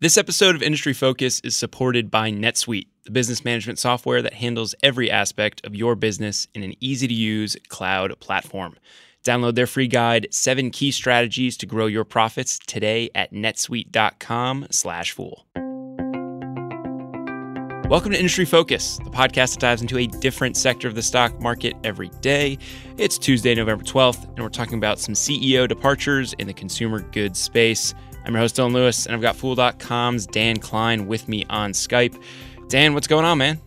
This episode of Industry Focus is supported by NetSuite, the business management software that handles every aspect of your business in an easy-to-use cloud platform. Download their free guide, 7 Key Strategies to Grow Your Profits, today at netsuite.com/fool. Welcome to Industry Focus, the podcast that dives into a different sector of the stock market every day. It's Tuesday, November 12th, and we're talking about some CEO departures in the consumer goods space. I'm your host, Dylan Lewis, and I've got Fool.com's Dan Klein with me on Skype. Dan, what's going on, man?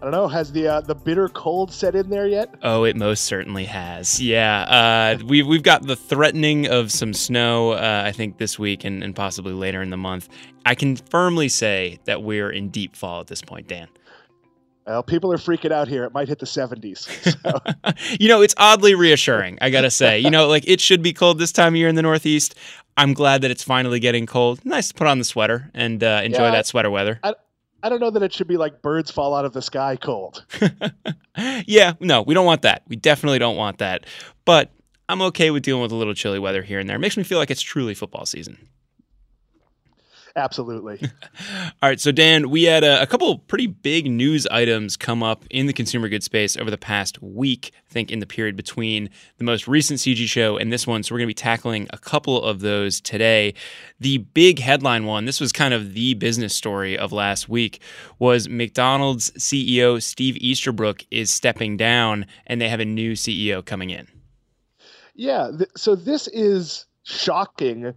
I don't know. Has the bitter cold set in there yet? Oh, it most certainly has. Yeah. We've got the threatening of some snow, I think, this week and possibly later in the month. I can firmly say that we're in deep fall at this point, Dan. Well, people are freaking out here. It might hit the 70s. So. You know, it's oddly reassuring, I got to say. You know, like, it should be cold this time of year in the Northeast. I'm glad that it's finally getting cold. Nice to put on the sweater and enjoy that sweater weather. I don't know that it should be like birds fall out of the sky cold. Yeah, no, we don't want that. We definitely don't want that. But I'm okay with dealing with a little chilly weather here and there. It makes me feel like it's truly football season. Absolutely. All right. So, Dan, we had a couple pretty big news items come up in the consumer goods space over the past week, I think in the period between the most recent CG show and this one. So we're going to be tackling a couple of those today. The big headline one, this was kind of the business story of last week, was McDonald's CEO Steve Easterbrook is stepping down and they have a new CEO coming in. Yeah. So this is shocking,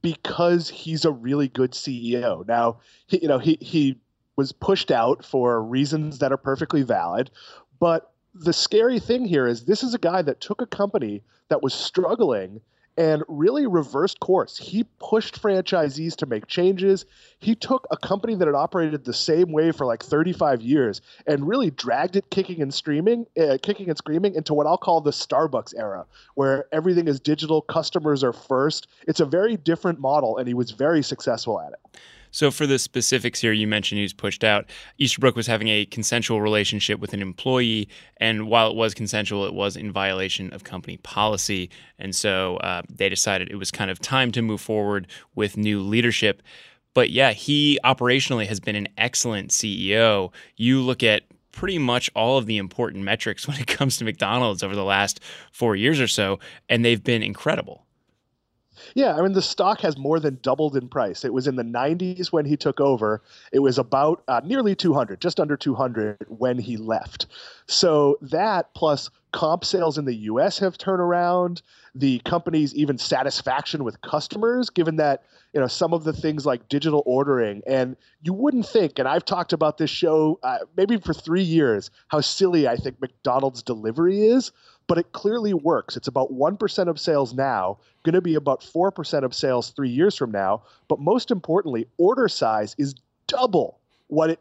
because he's a really good CEO. Now, he was pushed out for reasons that are perfectly valid, but the scary thing here is this is a guy that took a company that was struggling and really reversed course. He pushed franchisees to make changes. He took a company that had operated the same way for like 35 years and really dragged it kicking and screaming into what I'll call the Starbucks era, where everything is digital, customers are first. It's a very different model, and he was very successful at it. So for the specifics here, you mentioned he was pushed out. Easterbrook was having a consensual relationship with an employee, and while it was consensual, it was in violation of company policy. And so they decided it was kind of time to move forward with new leadership. But yeah, he operationally has been an excellent CEO. You look at pretty much all of the important metrics when it comes to McDonald's over the last 4 years or so, and they've been incredible. Yeah, I mean, the stock has more than doubled in price. It was in the 90s when he took over. It was about nearly 200, just under 200 when he left. So that plus comp sales in the U.S. have turned around. The company's even satisfaction with customers, given that, you know, some of the things like digital ordering, and you wouldn't think, and I've talked about this show maybe for 3 years, how silly I think McDonald's delivery is. But it clearly works. It's about 1% of sales now, going to be about 4% of sales 3 years from now. But most importantly, order size is double what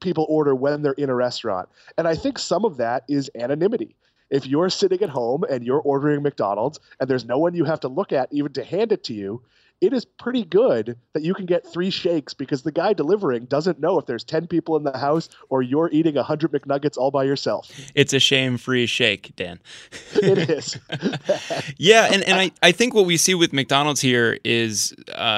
people order when they're in a restaurant. And I think some of that is anonymity. If you're sitting at home and you're ordering McDonald's and there's no one you have to look at even to hand it to you, it is pretty good that you can get 3 shakes because the guy delivering doesn't know if there's 10 people in the house or you're eating 100 McNuggets all by yourself. It's a shame-free shake, Dan. It is. Yeah, and I think what we see with McDonald's here is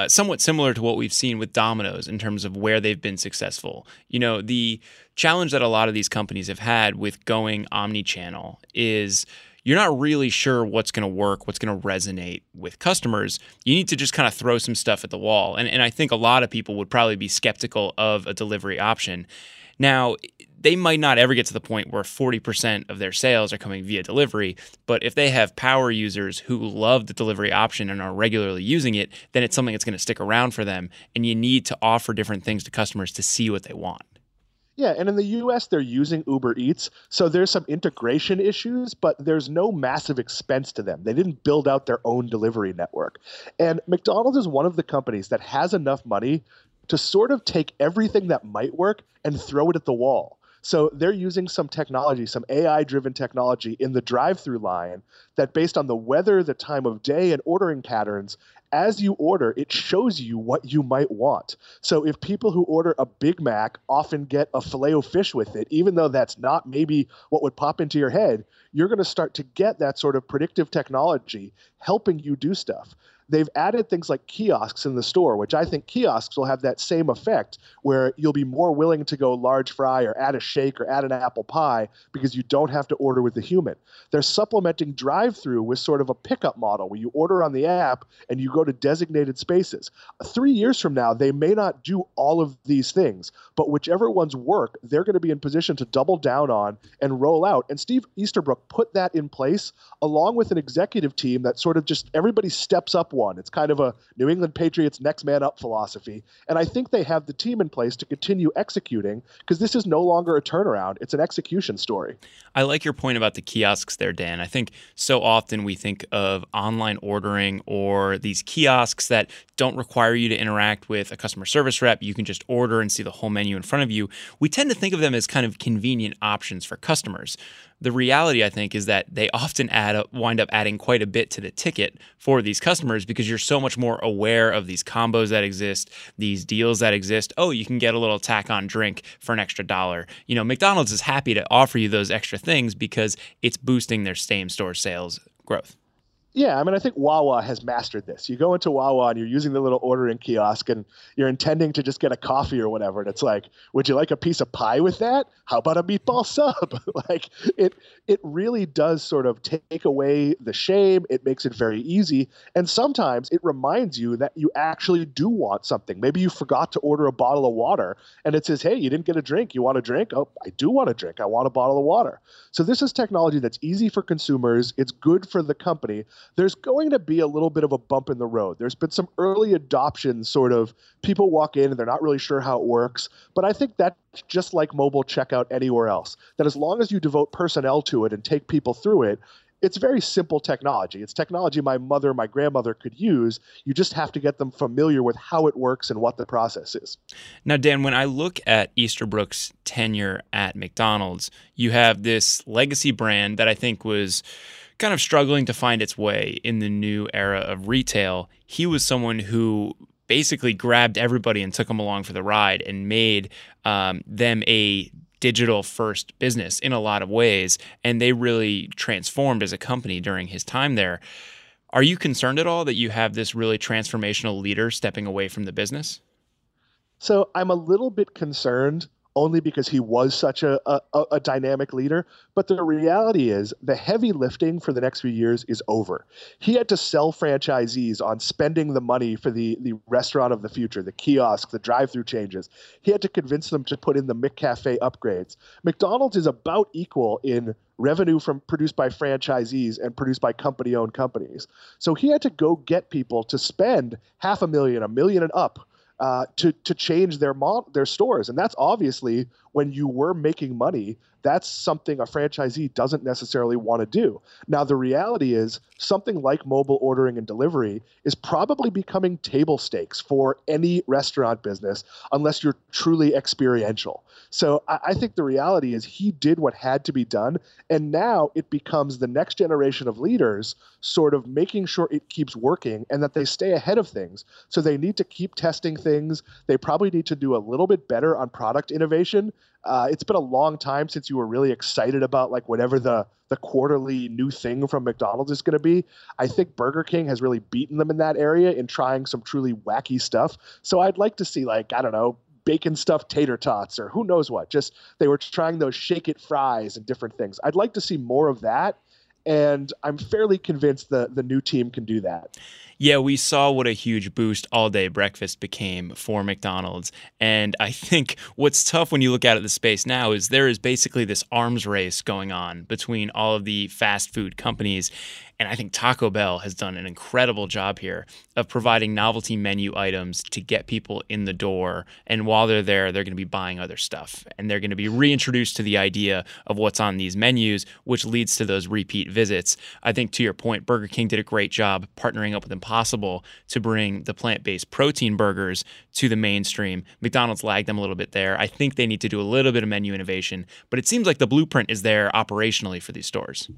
somewhat similar to what we've seen with Domino's in terms of where they've been successful. You know, the challenge that a lot of these companies have had with going omni-channel is you're not really sure what's going to work, what's going to resonate with customers. You need to just kind of throw some stuff at the wall. And I think a lot of people would probably be skeptical of a delivery option. Now, they might not ever get to the point where 40% of their sales are coming via delivery, but if they have power users who love the delivery option and are regularly using it, then it's something that's going to stick around for them. And you need to offer different things to customers to see what they want. Yeah, and in the U.S., they're using Uber Eats, so there's some integration issues, but there's no massive expense to them. They didn't build out their own delivery network. And McDonald's is one of the companies that has enough money to sort of take everything that might work and throw it at the wall. So they're using some technology, some AI-driven technology in the drive-through line that based on the weather, the time of day, and ordering patterns, as you order, it shows you what you might want. So if people who order a Big Mac often get a Filet-O-Fish with it, even though that's not maybe what would pop into your head, you're going to start to get that sort of predictive technology helping you do stuff. They've added things like kiosks in the store, which I think kiosks will have that same effect where you'll be more willing to go large fry or add a shake or add an apple pie because you don't have to order with the human. They're supplementing drive-through with sort of a pickup model where you order on the app and you go to designated spaces. 3 years from now, they may not do all of these things, but whichever ones work, they're going to be in position to double down on and roll out. And Steve Easterbrook put that in place along with an executive team that sort of just everybody steps up one. It's kind of a New England Patriots next man up philosophy. And I think they have the team in place to continue executing because this is no longer a turnaround. It's an execution story. I like your point about the kiosks there, Dan. I think so often we think of online ordering or these kiosks that don't require you to interact with a customer service rep. You can just order and see the whole menu in front of you. We tend to think of them as kind of convenient options for customers. The reality, I think, is that they often wind up adding quite a bit to the ticket for these customers because you're so much more aware of these combos that exist, these deals that exist. Oh, you can get a little tack-on drink for an extra $1. You know, McDonald's is happy to offer you those extra things because it's boosting their same-store sales growth. Yeah, I mean, I think Wawa has mastered this. You go into Wawa and you're using the little ordering kiosk and you're intending to just get a coffee or whatever. And it's like, would you like a piece of pie with that? How about a meatball sub? Like it really does sort of take away the shame. It makes it very easy. And sometimes it reminds you that you actually do want something. Maybe you forgot to order a bottle of water and it says, hey, you didn't get a drink. You want a drink? Oh, I do want a drink. I want a bottle of water. So this is technology that's easy for consumers. It's good for the company. There's going to be a little bit of a bump in the road. There's been some early adoption, sort of people walk in and they're not really sure how it works. But I think that's just like mobile checkout anywhere else, that as long as you devote personnel to it and take people through it, it's very simple technology. It's technology my mother, my grandmother could use. You just have to get them familiar with how it works and what the process is. Now, Dan, when I look at Easterbrook's tenure at McDonald's, you have this legacy brand that I think was kind of struggling to find its way in the new era of retail. He was someone who basically grabbed everybody and took them along for the ride and made them a digital-first business in a lot of ways, and they really transformed as a company during his time there. Are you concerned at all that you have this really transformational leader stepping away from the business? So I'm a little bit concerned only because he was such a dynamic leader. But the reality is the heavy lifting for the next few years is over. He had to sell franchisees on spending the money for the restaurant of the future, the kiosk, the drive-through changes. He had to convince them to put in the McCafe upgrades. McDonald's is about equal in revenue from produced by franchisees and produced by company-owned companies. So he had to go get people to spend $500,000, $1 million and up to change their stores. And that's obviously when you were making money, that's something a franchisee doesn't necessarily want to do. Now, the reality is something like mobile ordering and delivery is probably becoming table stakes for any restaurant business unless you're truly experiential. So I think the reality is he did what had to be done. And now it becomes the next generation of leaders sort of making sure it keeps working and that they stay ahead of things. So they need to keep testing things. They probably need to do a little bit better on product innovation. It's been a long time since you were really excited about like whatever the quarterly new thing from McDonald's is going to be. I think Burger King has really beaten them in that area in trying some truly wacky stuff. So I'd like to see like, I don't know, bacon stuffed tater tots or who knows what. Just they were trying those shake it fries and different things. I'd like to see more of that. And I'm fairly convinced the new team can do that. Yeah, we saw what a huge boost all-day breakfast became for McDonald's. And I think what's tough when you look out at the space now is there is basically this arms race going on between all of the fast food companies. And I think Taco Bell has done an incredible job here of providing novelty menu items to get people in the door. And while they're there, they're going to be buying other stuff. And they're going to be reintroduced to the idea of what's on these menus, which leads to those repeat visits. I think to your point, Burger King did a great job partnering up with Impossible to bring the plant-based protein burgers to the mainstream. McDonald's lagged them a little bit there. I think they need to do a little bit of menu innovation, but it seems like the blueprint is there operationally for these stores.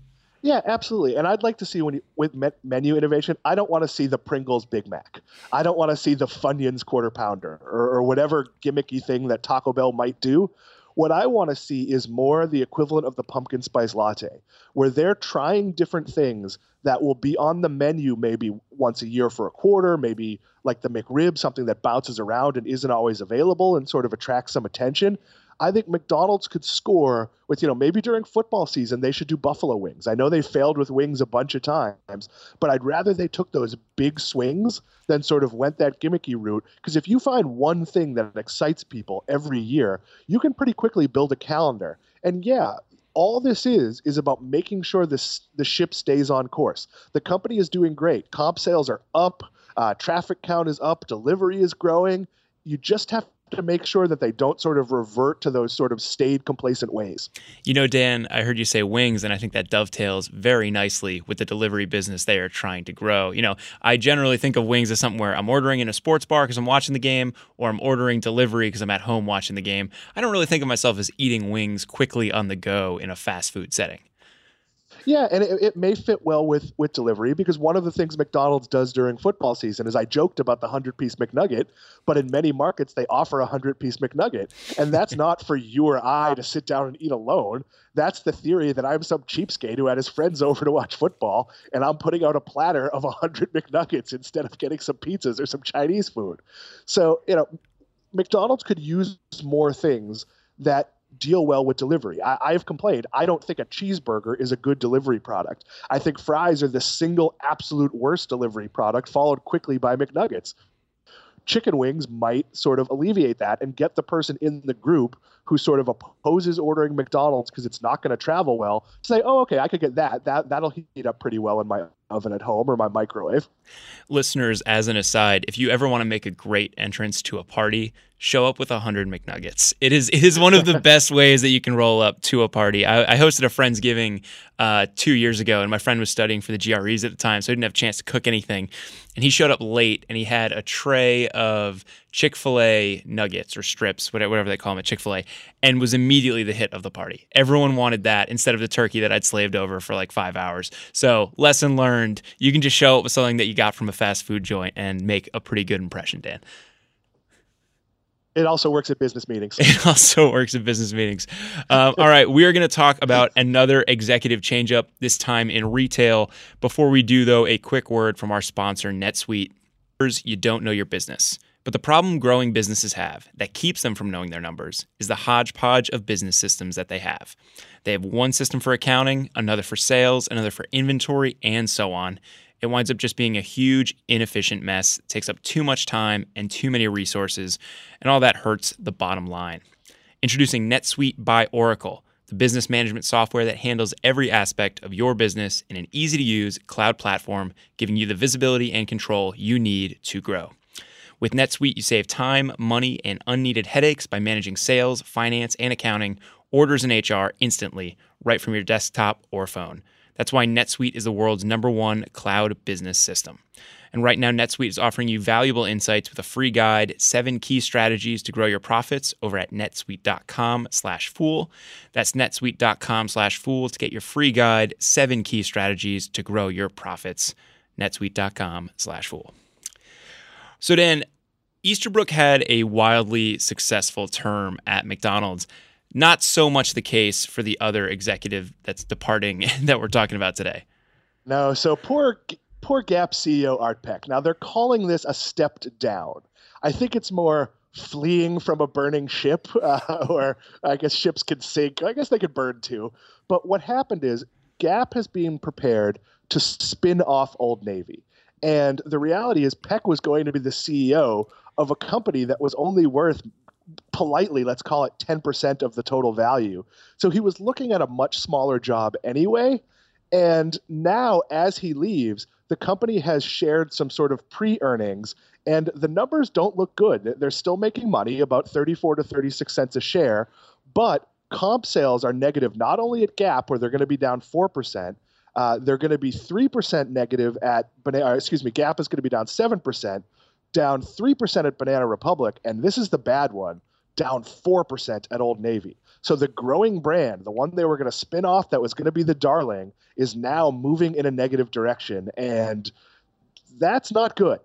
Yeah, absolutely. And I'd like to see with menu innovation, I don't want to see the Pringles Big Mac. I don't want to see the Funyuns Quarter Pounder or whatever gimmicky thing that Taco Bell might do. What I want to see is more the equivalent of the pumpkin spice latte, where they're trying different things that will be on the menu maybe once a year for a quarter, maybe like the McRib, something that bounces around and isn't always available and sort of attracts some attention. I think McDonald's could score with, you know, maybe during football season, they should do buffalo wings. I know they failed with wings a bunch of times, but I'd rather they took those big swings than sort of went that gimmicky route. Because if you find one thing that excites people every year, you can pretty quickly build a calendar. And yeah, all this is about making sure the ship stays on course. The company is doing great. Comp sales are up. Traffic count is up. Delivery is growing. You just have to make sure that they don't sort of revert to those sort of staid, complacent ways. You know, Dan, I heard you say wings, and I think that dovetails very nicely with the delivery business they are trying to grow. You know, I generally think of wings as something where I'm ordering in a sports bar because I'm watching the game, or I'm ordering delivery because I'm at home watching the game. I don't really think of myself as eating wings quickly on the go in a fast food setting. Yeah, and it may fit well with delivery, because one of the things McDonald's does during football season is, I joked about the 100-piece McNugget, but in many markets they offer a 100-piece McNugget. And that's not for you or I to sit down and eat alone. That's the theory that I'm some cheapskate who had his friends over to watch football, and I'm putting out a platter of 100 McNuggets instead of getting some pizzas or some Chinese food. So, you know, McDonald's could use more things that deal well with delivery. I've complained. I don't think a cheeseburger is a good delivery product. I think fries are the single absolute worst delivery product, followed quickly by McNuggets. Chicken wings might sort of alleviate that and get the person in the group who sort of opposes ordering McDonald's because it's not going to travel well to say, oh, okay, I could get that. That'll heat up pretty well in my oven at home or my microwave. Listeners, as an aside, if you ever want to make a great entrance to a party, show up with 100 McNuggets. It is one of the best ways that you can roll up to a party. I hosted a Friendsgiving 2 years ago, and my friend was studying for the GREs at the time, so he didn't have a chance to cook anything. And he showed up late, and he had a tray of Chick-fil-A nuggets or strips, whatever they call them at Chick-fil-A, and was immediately the hit of the party. Everyone wanted that instead of the turkey that I'd slaved over for like 5 hours. So lesson learned, you can just show up with something that you got from a fast food joint and make a pretty good impression, Dan. It also works at business meetings. All right, we are going to talk about another executive change-up, this time in retail. Before we do, though, a quick word from our sponsor, NetSuite. You don't know your business. But the problem growing businesses have that keeps them from knowing their numbers is the hodgepodge of business systems that they have. They have one system for accounting, another for sales, another for inventory, and so on. It winds up just being a huge, inefficient mess. It takes up too much time and too many resources, and all that hurts the bottom line. Introducing NetSuite by Oracle, the business management software that handles every aspect of your business in an easy-to-use cloud platform, giving you the visibility and control you need to grow. With NetSuite, you save time, money, and unneeded headaches by managing sales, finance, and accounting, orders, and HR instantly, right from your desktop or phone. That's why NetSuite is the world's #1 cloud business system. And right now, NetSuite is offering you valuable insights with a free guide, 7 key strategies to grow your profits, over at netsuite.com/fool. That's netsuite.com/fool to get your free guide, 7 key strategies to grow your profits, netsuite.com/fool. So, Dan, Easterbrook had a wildly successful term at McDonald's. Not so much the case for the other executive that's departing that we're talking about today. No, so poor Gap CEO Art Peck. Now, they're calling this a stepped down. I think it's more fleeing from a burning ship, or I guess ships could sink. I guess they could burn too. But what happened is Gap has been prepared to spin off Old Navy. And the reality is Peck was going to be the CEO of a company that was only worth, politely, let's call it 10% of the total value. So he was looking at a much smaller job anyway. And now as he leaves, the company has shared some sort of pre-earnings, and the numbers don't look good. They're still making money, about 34 to 36 cents a share. But comp sales are negative, not only at Gap, where they're going to be down 4%, they're going to be 3% negative at Gap is going to be down 7%, down 3% at Banana Republic, and this is the bad one, down 4% at Old Navy. So the growing brand, the one they were going to spin off that was going to be the darling, is now moving in a negative direction, and that's not good.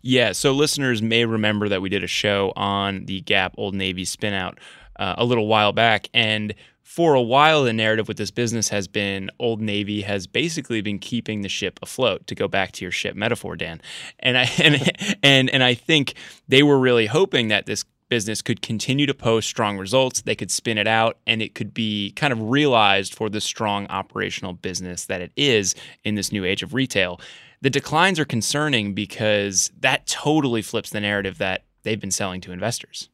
Yeah, so listeners may remember that we did a show on the Gap Old Navy spin-out a little while back. And for a while, the narrative with this business has been Old Navy has basically been keeping the ship afloat, to go back to your ship metaphor, Dan. And I think they were really hoping that this business could continue to post strong results, they could spin it out, and it could be kind of realized for the strong operational business that it is in this new age of retail. The declines are concerning because that totally flips the narrative that they've been selling to investors.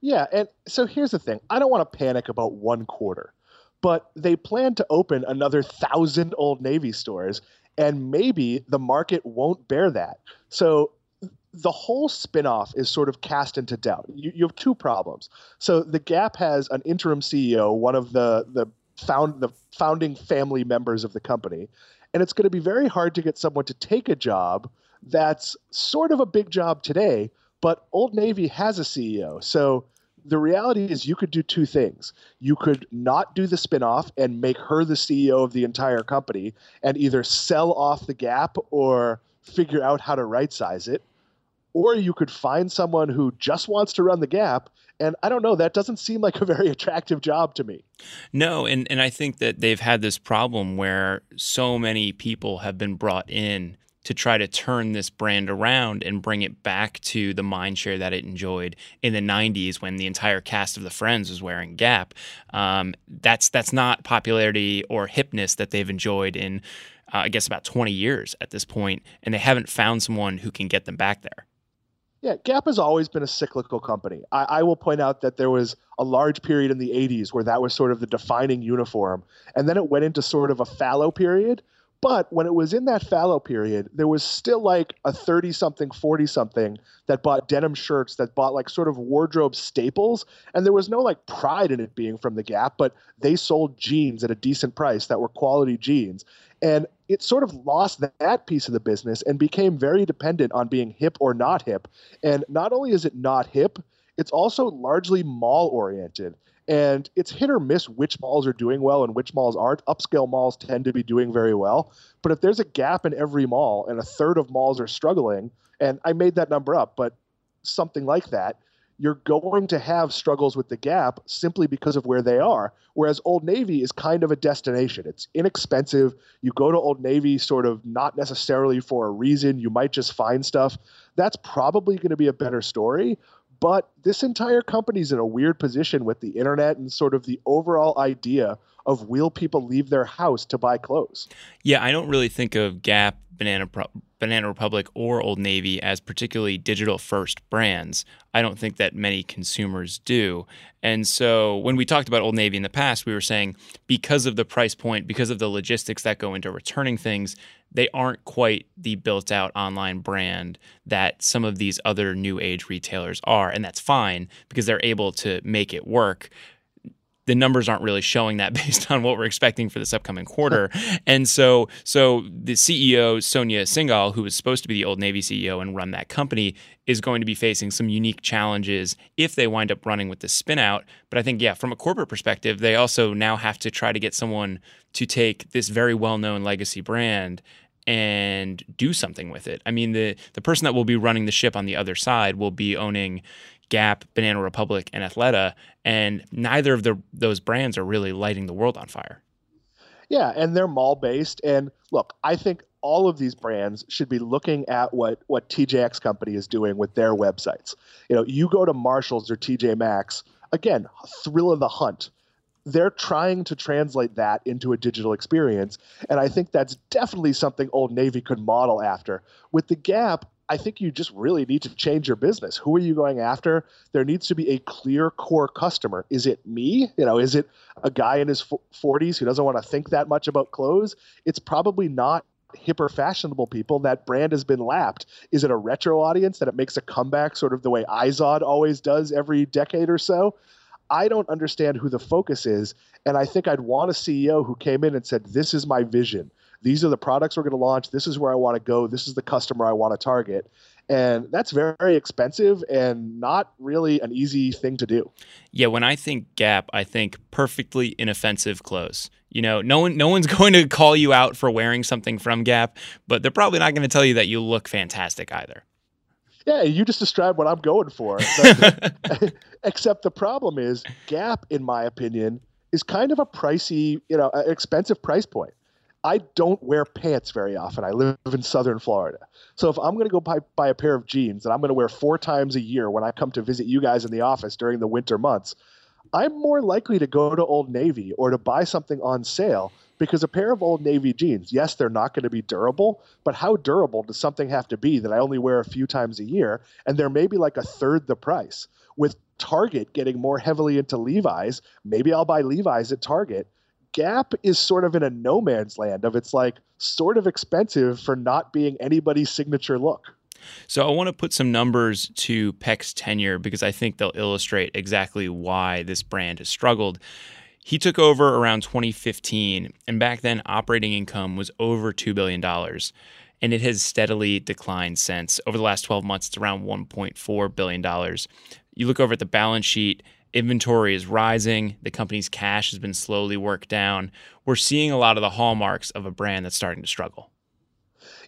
Yeah, and so here's the thing. I don't want to panic about one quarter, but they plan to open another 1,000 Old Navy stores, and maybe the market won't bear that. So the whole spinoff is sort of cast into doubt. You have two problems. So the Gap has an interim CEO, one of the founding family members of the company, and it's going to be very hard to get someone to take a job that's sort of a big job today, but Old Navy has a CEO. So the reality is you could do two things. You could not do the spinoff and make her the CEO of the entire company and either sell off the Gap or figure out how to right-size it. Or you could find someone who just wants to run the Gap. And I don't know, that doesn't seem like a very attractive job to me. No, and I think that they've had this problem where so many people have been brought in to try to turn this brand around and bring it back to the mindshare that it enjoyed in the 90s when the entire cast of the Friends was wearing Gap. That's not popularity or hipness that they've enjoyed in, I guess, about 20 years at this point, and they haven't found someone who can get them back there. Yeah, Gap has always been a cyclical company. I will point out that there was a large period in the 80s where that was sort of the defining uniform, and then it went into sort of a fallow period. But when it was in that fallow period, there was still like a 30-something, 40-something that bought denim shirts, that bought like sort of wardrobe staples, and there was no like pride in it being from the Gap, but they sold jeans at a decent price that were quality jeans. And it sort of lost that piece of the business and became very dependent on being hip or not hip. And not only is it not hip, it's also largely mall-oriented. And it's hit or miss which malls are doing well and which malls aren't. Upscale malls tend to be doing very well. But if there's a gap in every mall and a third of malls are struggling, and I made that number up, but something like that, you're going to have struggles with the Gap simply because of where they are, whereas Old Navy is kind of a destination. It's inexpensive. You go to Old Navy sort of not necessarily for a reason. You might just find stuff. That's probably going to be a better story, but this entire company's in a weird position with the internet and sort of the overall idea of will people leave their house to buy clothes? Yeah, I don't really think of Gap, Banana Republic, or Old Navy as particularly digital-first brands. I don't think that many consumers do. And so when we talked about Old Navy in the past, we were saying because of the price point, because of the logistics that go into returning things, they aren't quite the built-out online brand that some of these other new-age retailers are. And that's fine because they're able to make it work. The numbers aren't really showing that based on what we're expecting for this upcoming quarter. And so the CEO, Sonia Singhal, who was supposed to be the Old Navy CEO and run that company, is going to be facing some unique challenges if they wind up running with the spin out. But I think, yeah, from a corporate perspective, they also now have to try to get someone to take this very well-known legacy brand and do something with it. I mean, the person that will be running the ship on the other side will be owning Gap, Banana Republic, and Athleta, and neither of those brands are really lighting the world on fire. Yeah, and they're mall-based. And look, I think all of these brands should be looking at what TJX company is doing with their websites. You know, you go to Marshalls or TJ Maxx, again, thrill of the hunt. They're trying to translate that into a digital experience, and I think that's definitely something Old Navy could model after. With the Gap, I think you just really need to change your business. Who are you going after? There needs to be a clear core customer. Is it me? You know, is it a guy in his 40s who doesn't want to think that much about clothes? It's probably not hip or fashionable people. That brand has been lapped. Is it a retro audience that it makes a comeback sort of the way Izod always does every decade or so? I don't understand who the focus is, and I think I'd want a CEO who came in and said, this is my vision. These are the products we're going to launch. This is where I want to go. This is the customer I want to target. And that's very expensive and not really an easy thing to do. Yeah, when I think Gap, I think perfectly inoffensive clothes. You know, no one's going to call you out for wearing something from Gap, but they're probably not going to tell you that you look fantastic either. Yeah, you just described what I'm going for. But, except the problem is Gap, in my opinion, is kind of a pricey, you know, expensive price point. I don't wear pants very often. I live in Southern Florida. So if I'm going to go buy a pair of jeans that I'm going to wear 4 times a year when I come to visit you guys in the office during the winter months, I'm more likely to go to Old Navy or to buy something on sale, because a pair of Old Navy jeans, yes, they're not going to be durable, but how durable does something have to be that I only wear a few times a year and they're maybe like a third the price? With Target getting more heavily into Levi's, maybe I'll buy Levi's at Target. Gap is sort of in a no man's land of it's like sort of expensive for not being anybody's signature look. So I want to put some numbers to Peck's tenure because I think they'll illustrate exactly why this brand has struggled. He took over around 2015, and back then operating income was over $2 billion, and it has steadily declined since. Over the last 12 months, it's around $1.4 billion. You look over at the balance sheet, inventory is rising. The company's cash has been slowly worked down. We're seeing a lot of the hallmarks of a brand that's starting to struggle.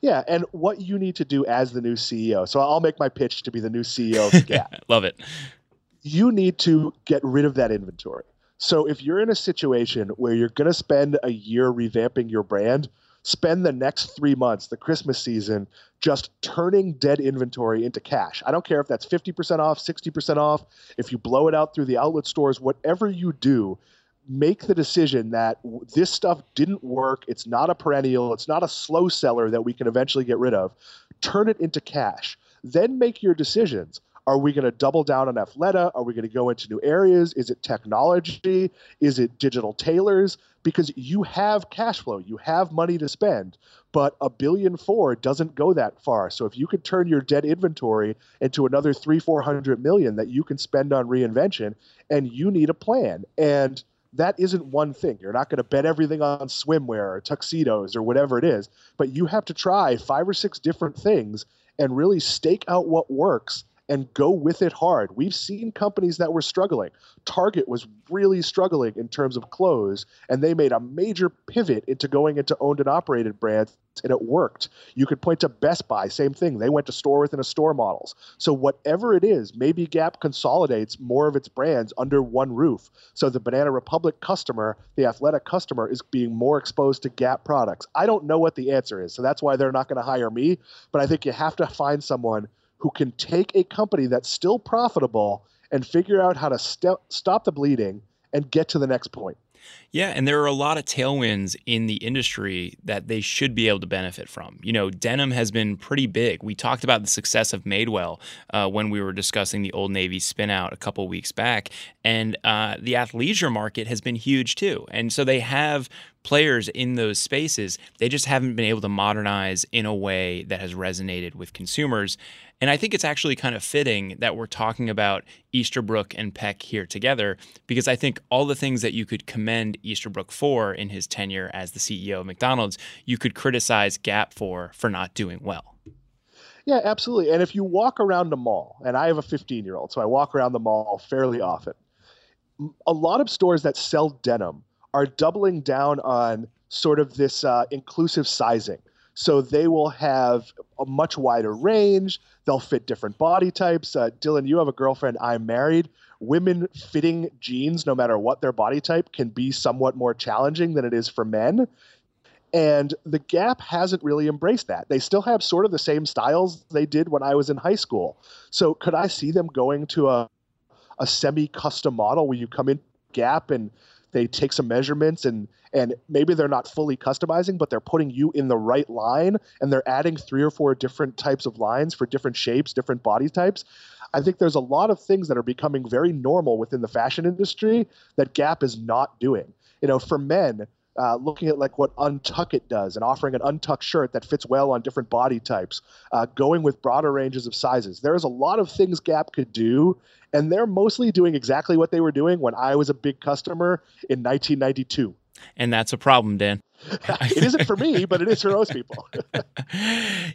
Yeah, and what you need to do as the new CEO. So I'll make my pitch to be the new CEO of Gap. Love it. You need to get rid of that inventory. So if you're in a situation where you're going to spend a year revamping your brand, spend the next 3 months, the Christmas season, just turning dead inventory into cash. I don't care if that's 50% off, 60% off, if you blow it out through the outlet stores, whatever you do, make the decision that this stuff didn't work. It's not a perennial. It's not a slow seller that we can eventually get rid of. Turn it into cash. Then make your decisions. Are we going to double down on Athleta? Are we going to go into new areas? Is it technology? Is it digital tailors? Because you have cash flow. You have money to spend. But $1.4 billion doesn't go that far. So if you could turn your dead inventory into another $300-400 million that you can spend on reinvention, and you need a plan. And that isn't one thing. You're not going to bet everything on swimwear or tuxedos or whatever it is. But you have to try 5 or 6 different things and really stake out what works and go with it hard. We've seen companies that were struggling. Target was really struggling in terms of clothes, and they made a major pivot into going into owned and operated brands, and it worked. You could point to Best Buy, same thing. They went to store within a store models. So whatever it is, maybe Gap consolidates more of its brands under one roof. So the Banana Republic customer, the Athleta customer, is being more exposed to Gap products. I don't know what the answer is, so that's why they're not going to hire me, but I think you have to find someone who can take a company that's still profitable and figure out how to stop the bleeding and get to the next point. Yeah, and there are a lot of tailwinds in the industry that they should be able to benefit from. You know, denim has been pretty big. We talked about the success of Madewell when we were discussing the Old Navy spin-out a couple weeks back. And the athleisure market has been huge too. And so they have players in those spaces. They just haven't been able to modernize in a way that has resonated with consumers. And I think it's actually kind of fitting that we're talking about Easterbrook and Peck here together, because I think all the things that you could commend Easterbrook for in his tenure as the CEO of McDonald's, you could criticize Gap for not doing well. Yeah, absolutely. And if you walk around the mall, and I have a 15-year-old, so I walk around the mall fairly often, a lot of stores that sell denim are doubling down on sort of this inclusive sizing. So they will have a much wider range. They'll fit different body types. Dylan, you have a girlfriend. I'm married. Women fitting jeans, no matter what their body type, can be somewhat more challenging than it is for men. And the Gap hasn't really embraced that. They still have sort of the same styles they did when I was in high school. So could I see them going to a semi-custom model where you come in Gap and they take some measurements and maybe they're not fully customizing, but they're putting you in the right line and they're adding 3 or 4 different types of lines for different shapes, different body types. I think there's a lot of things that are becoming very normal within the fashion industry that Gap is not doing. You know, for men, looking at like what Untuckit does and offering an untucked shirt that fits well on different body types, going with broader ranges of sizes. There's a lot of things Gap could do, and they're mostly doing exactly what they were doing when I was a big customer in 1992. And that's a problem, Dan. It isn't for me, but it is for most people.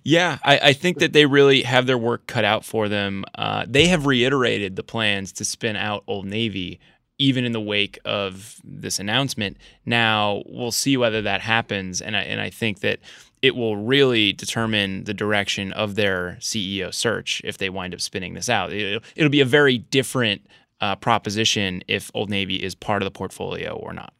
Yeah, I think that they really have their work cut out for them. They have reiterated the plans to spin out Old Navy, even in the wake of this announcement. Now, we'll see whether that happens. And I think that it will really determine the direction of their CEO search if they wind up spinning this out. It'll be a very different proposition if Old Navy is part of the portfolio or not.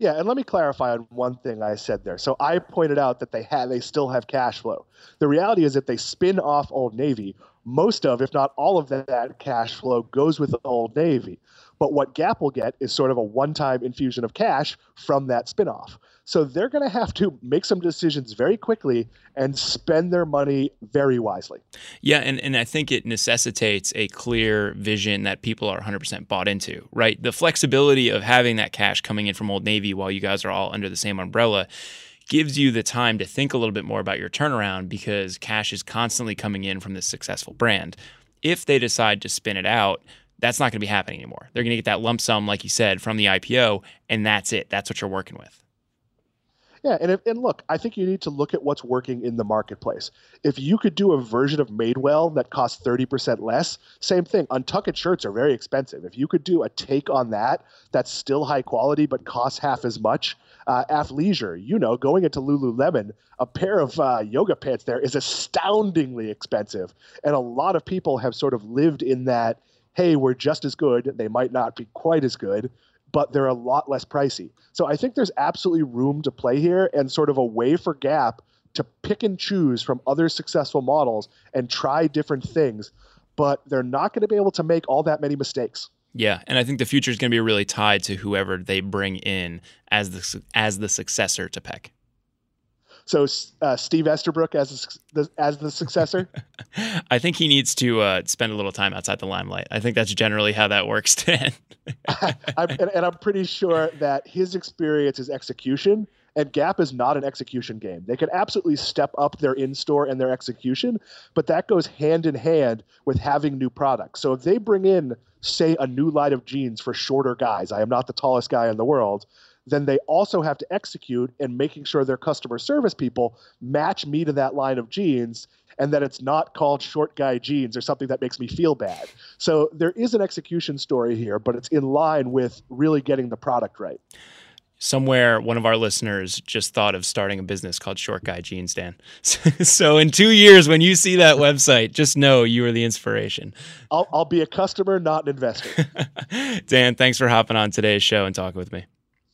Yeah, and let me clarify on one thing I said there. So I pointed out that they still have cash flow. The reality is if they spin off Old Navy, most of, if not all of that cash flow goes with Old Navy. But what Gap will get is sort of a one-time infusion of cash from that spinoff. So they're going to have to make some decisions very quickly and spend their money very wisely. Yeah, and I think it necessitates a clear vision that people are 100% bought into, right? The flexibility of having that cash coming in from Old Navy while you guys are all under the same umbrella gives you the time to think a little bit more about your turnaround because cash is constantly coming in from this successful brand. If they decide to spin it out, that's not going to be happening anymore. They're going to get that lump sum, like you said, from the IPO, and that's it. That's what you're working with. Yeah, and look, I think you need to look at what's working in the marketplace. If you could do a version of Madewell that costs 30% less, same thing. Untuckit shirts are very expensive. If you could do a take on that that's still high quality but costs half as much, athleisure, you know, going into Lululemon, a pair of yoga pants there is astoundingly expensive. And a lot of people have sort of lived in that, hey, we're just as good. They might not be quite as good, but they're a lot less pricey. So I think there's absolutely room to play here and sort of a way for Gap to pick and choose from other successful models and try different things, but they're not going to be able to make all that many mistakes. Yeah, and I think the future is going to be really tied to whoever they bring in as the successor to Peck. So Steve Easterbrook as the successor? I think he needs to spend a little time outside the limelight. I think that's generally how that works, Dan. And I'm pretty sure that his experience is execution, and Gap is not an execution game. They can absolutely step up their in-store and their execution, but that goes hand in hand with having new products. So if they bring in, say, a new line of jeans for shorter guys, I am not the tallest guy in the world, then they also have to execute in making sure their customer service people match me to that line of jeans and that it's not called short guy jeans or something that makes me feel bad. So there is an execution story here, but it's in line with really getting the product right. Somewhere, one of our listeners just thought of starting a business called Short Guy Jeans, Dan. So in 2 years, when you see that website, just know you are the inspiration. I'll be a customer, not an investor. Dan, thanks for hopping on today's show and talking with me.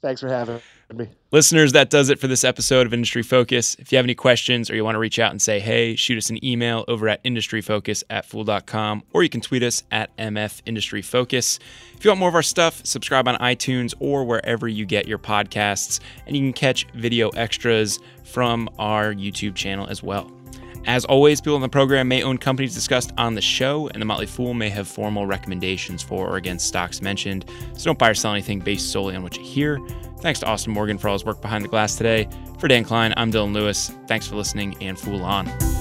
Thanks for having me. Listeners, that does it for this episode of Industry Focus. If you have any questions or you want to reach out and say, hey, shoot us an email over at industryfocus@fool.com, or you can tweet us at MFIndustryFocus. If you want more of our stuff, subscribe on iTunes or wherever you get your podcasts, and you can catch video extras from our YouTube channel as well. As always, people on the program may own companies discussed on the show, and The Motley Fool may have formal recommendations for or against stocks mentioned, so don't buy or sell anything based solely on what you hear. Thanks to Austin Morgan for all his work behind the glass today. For Dan Klein, I'm Dylan Lewis. Thanks for listening, and Fool on.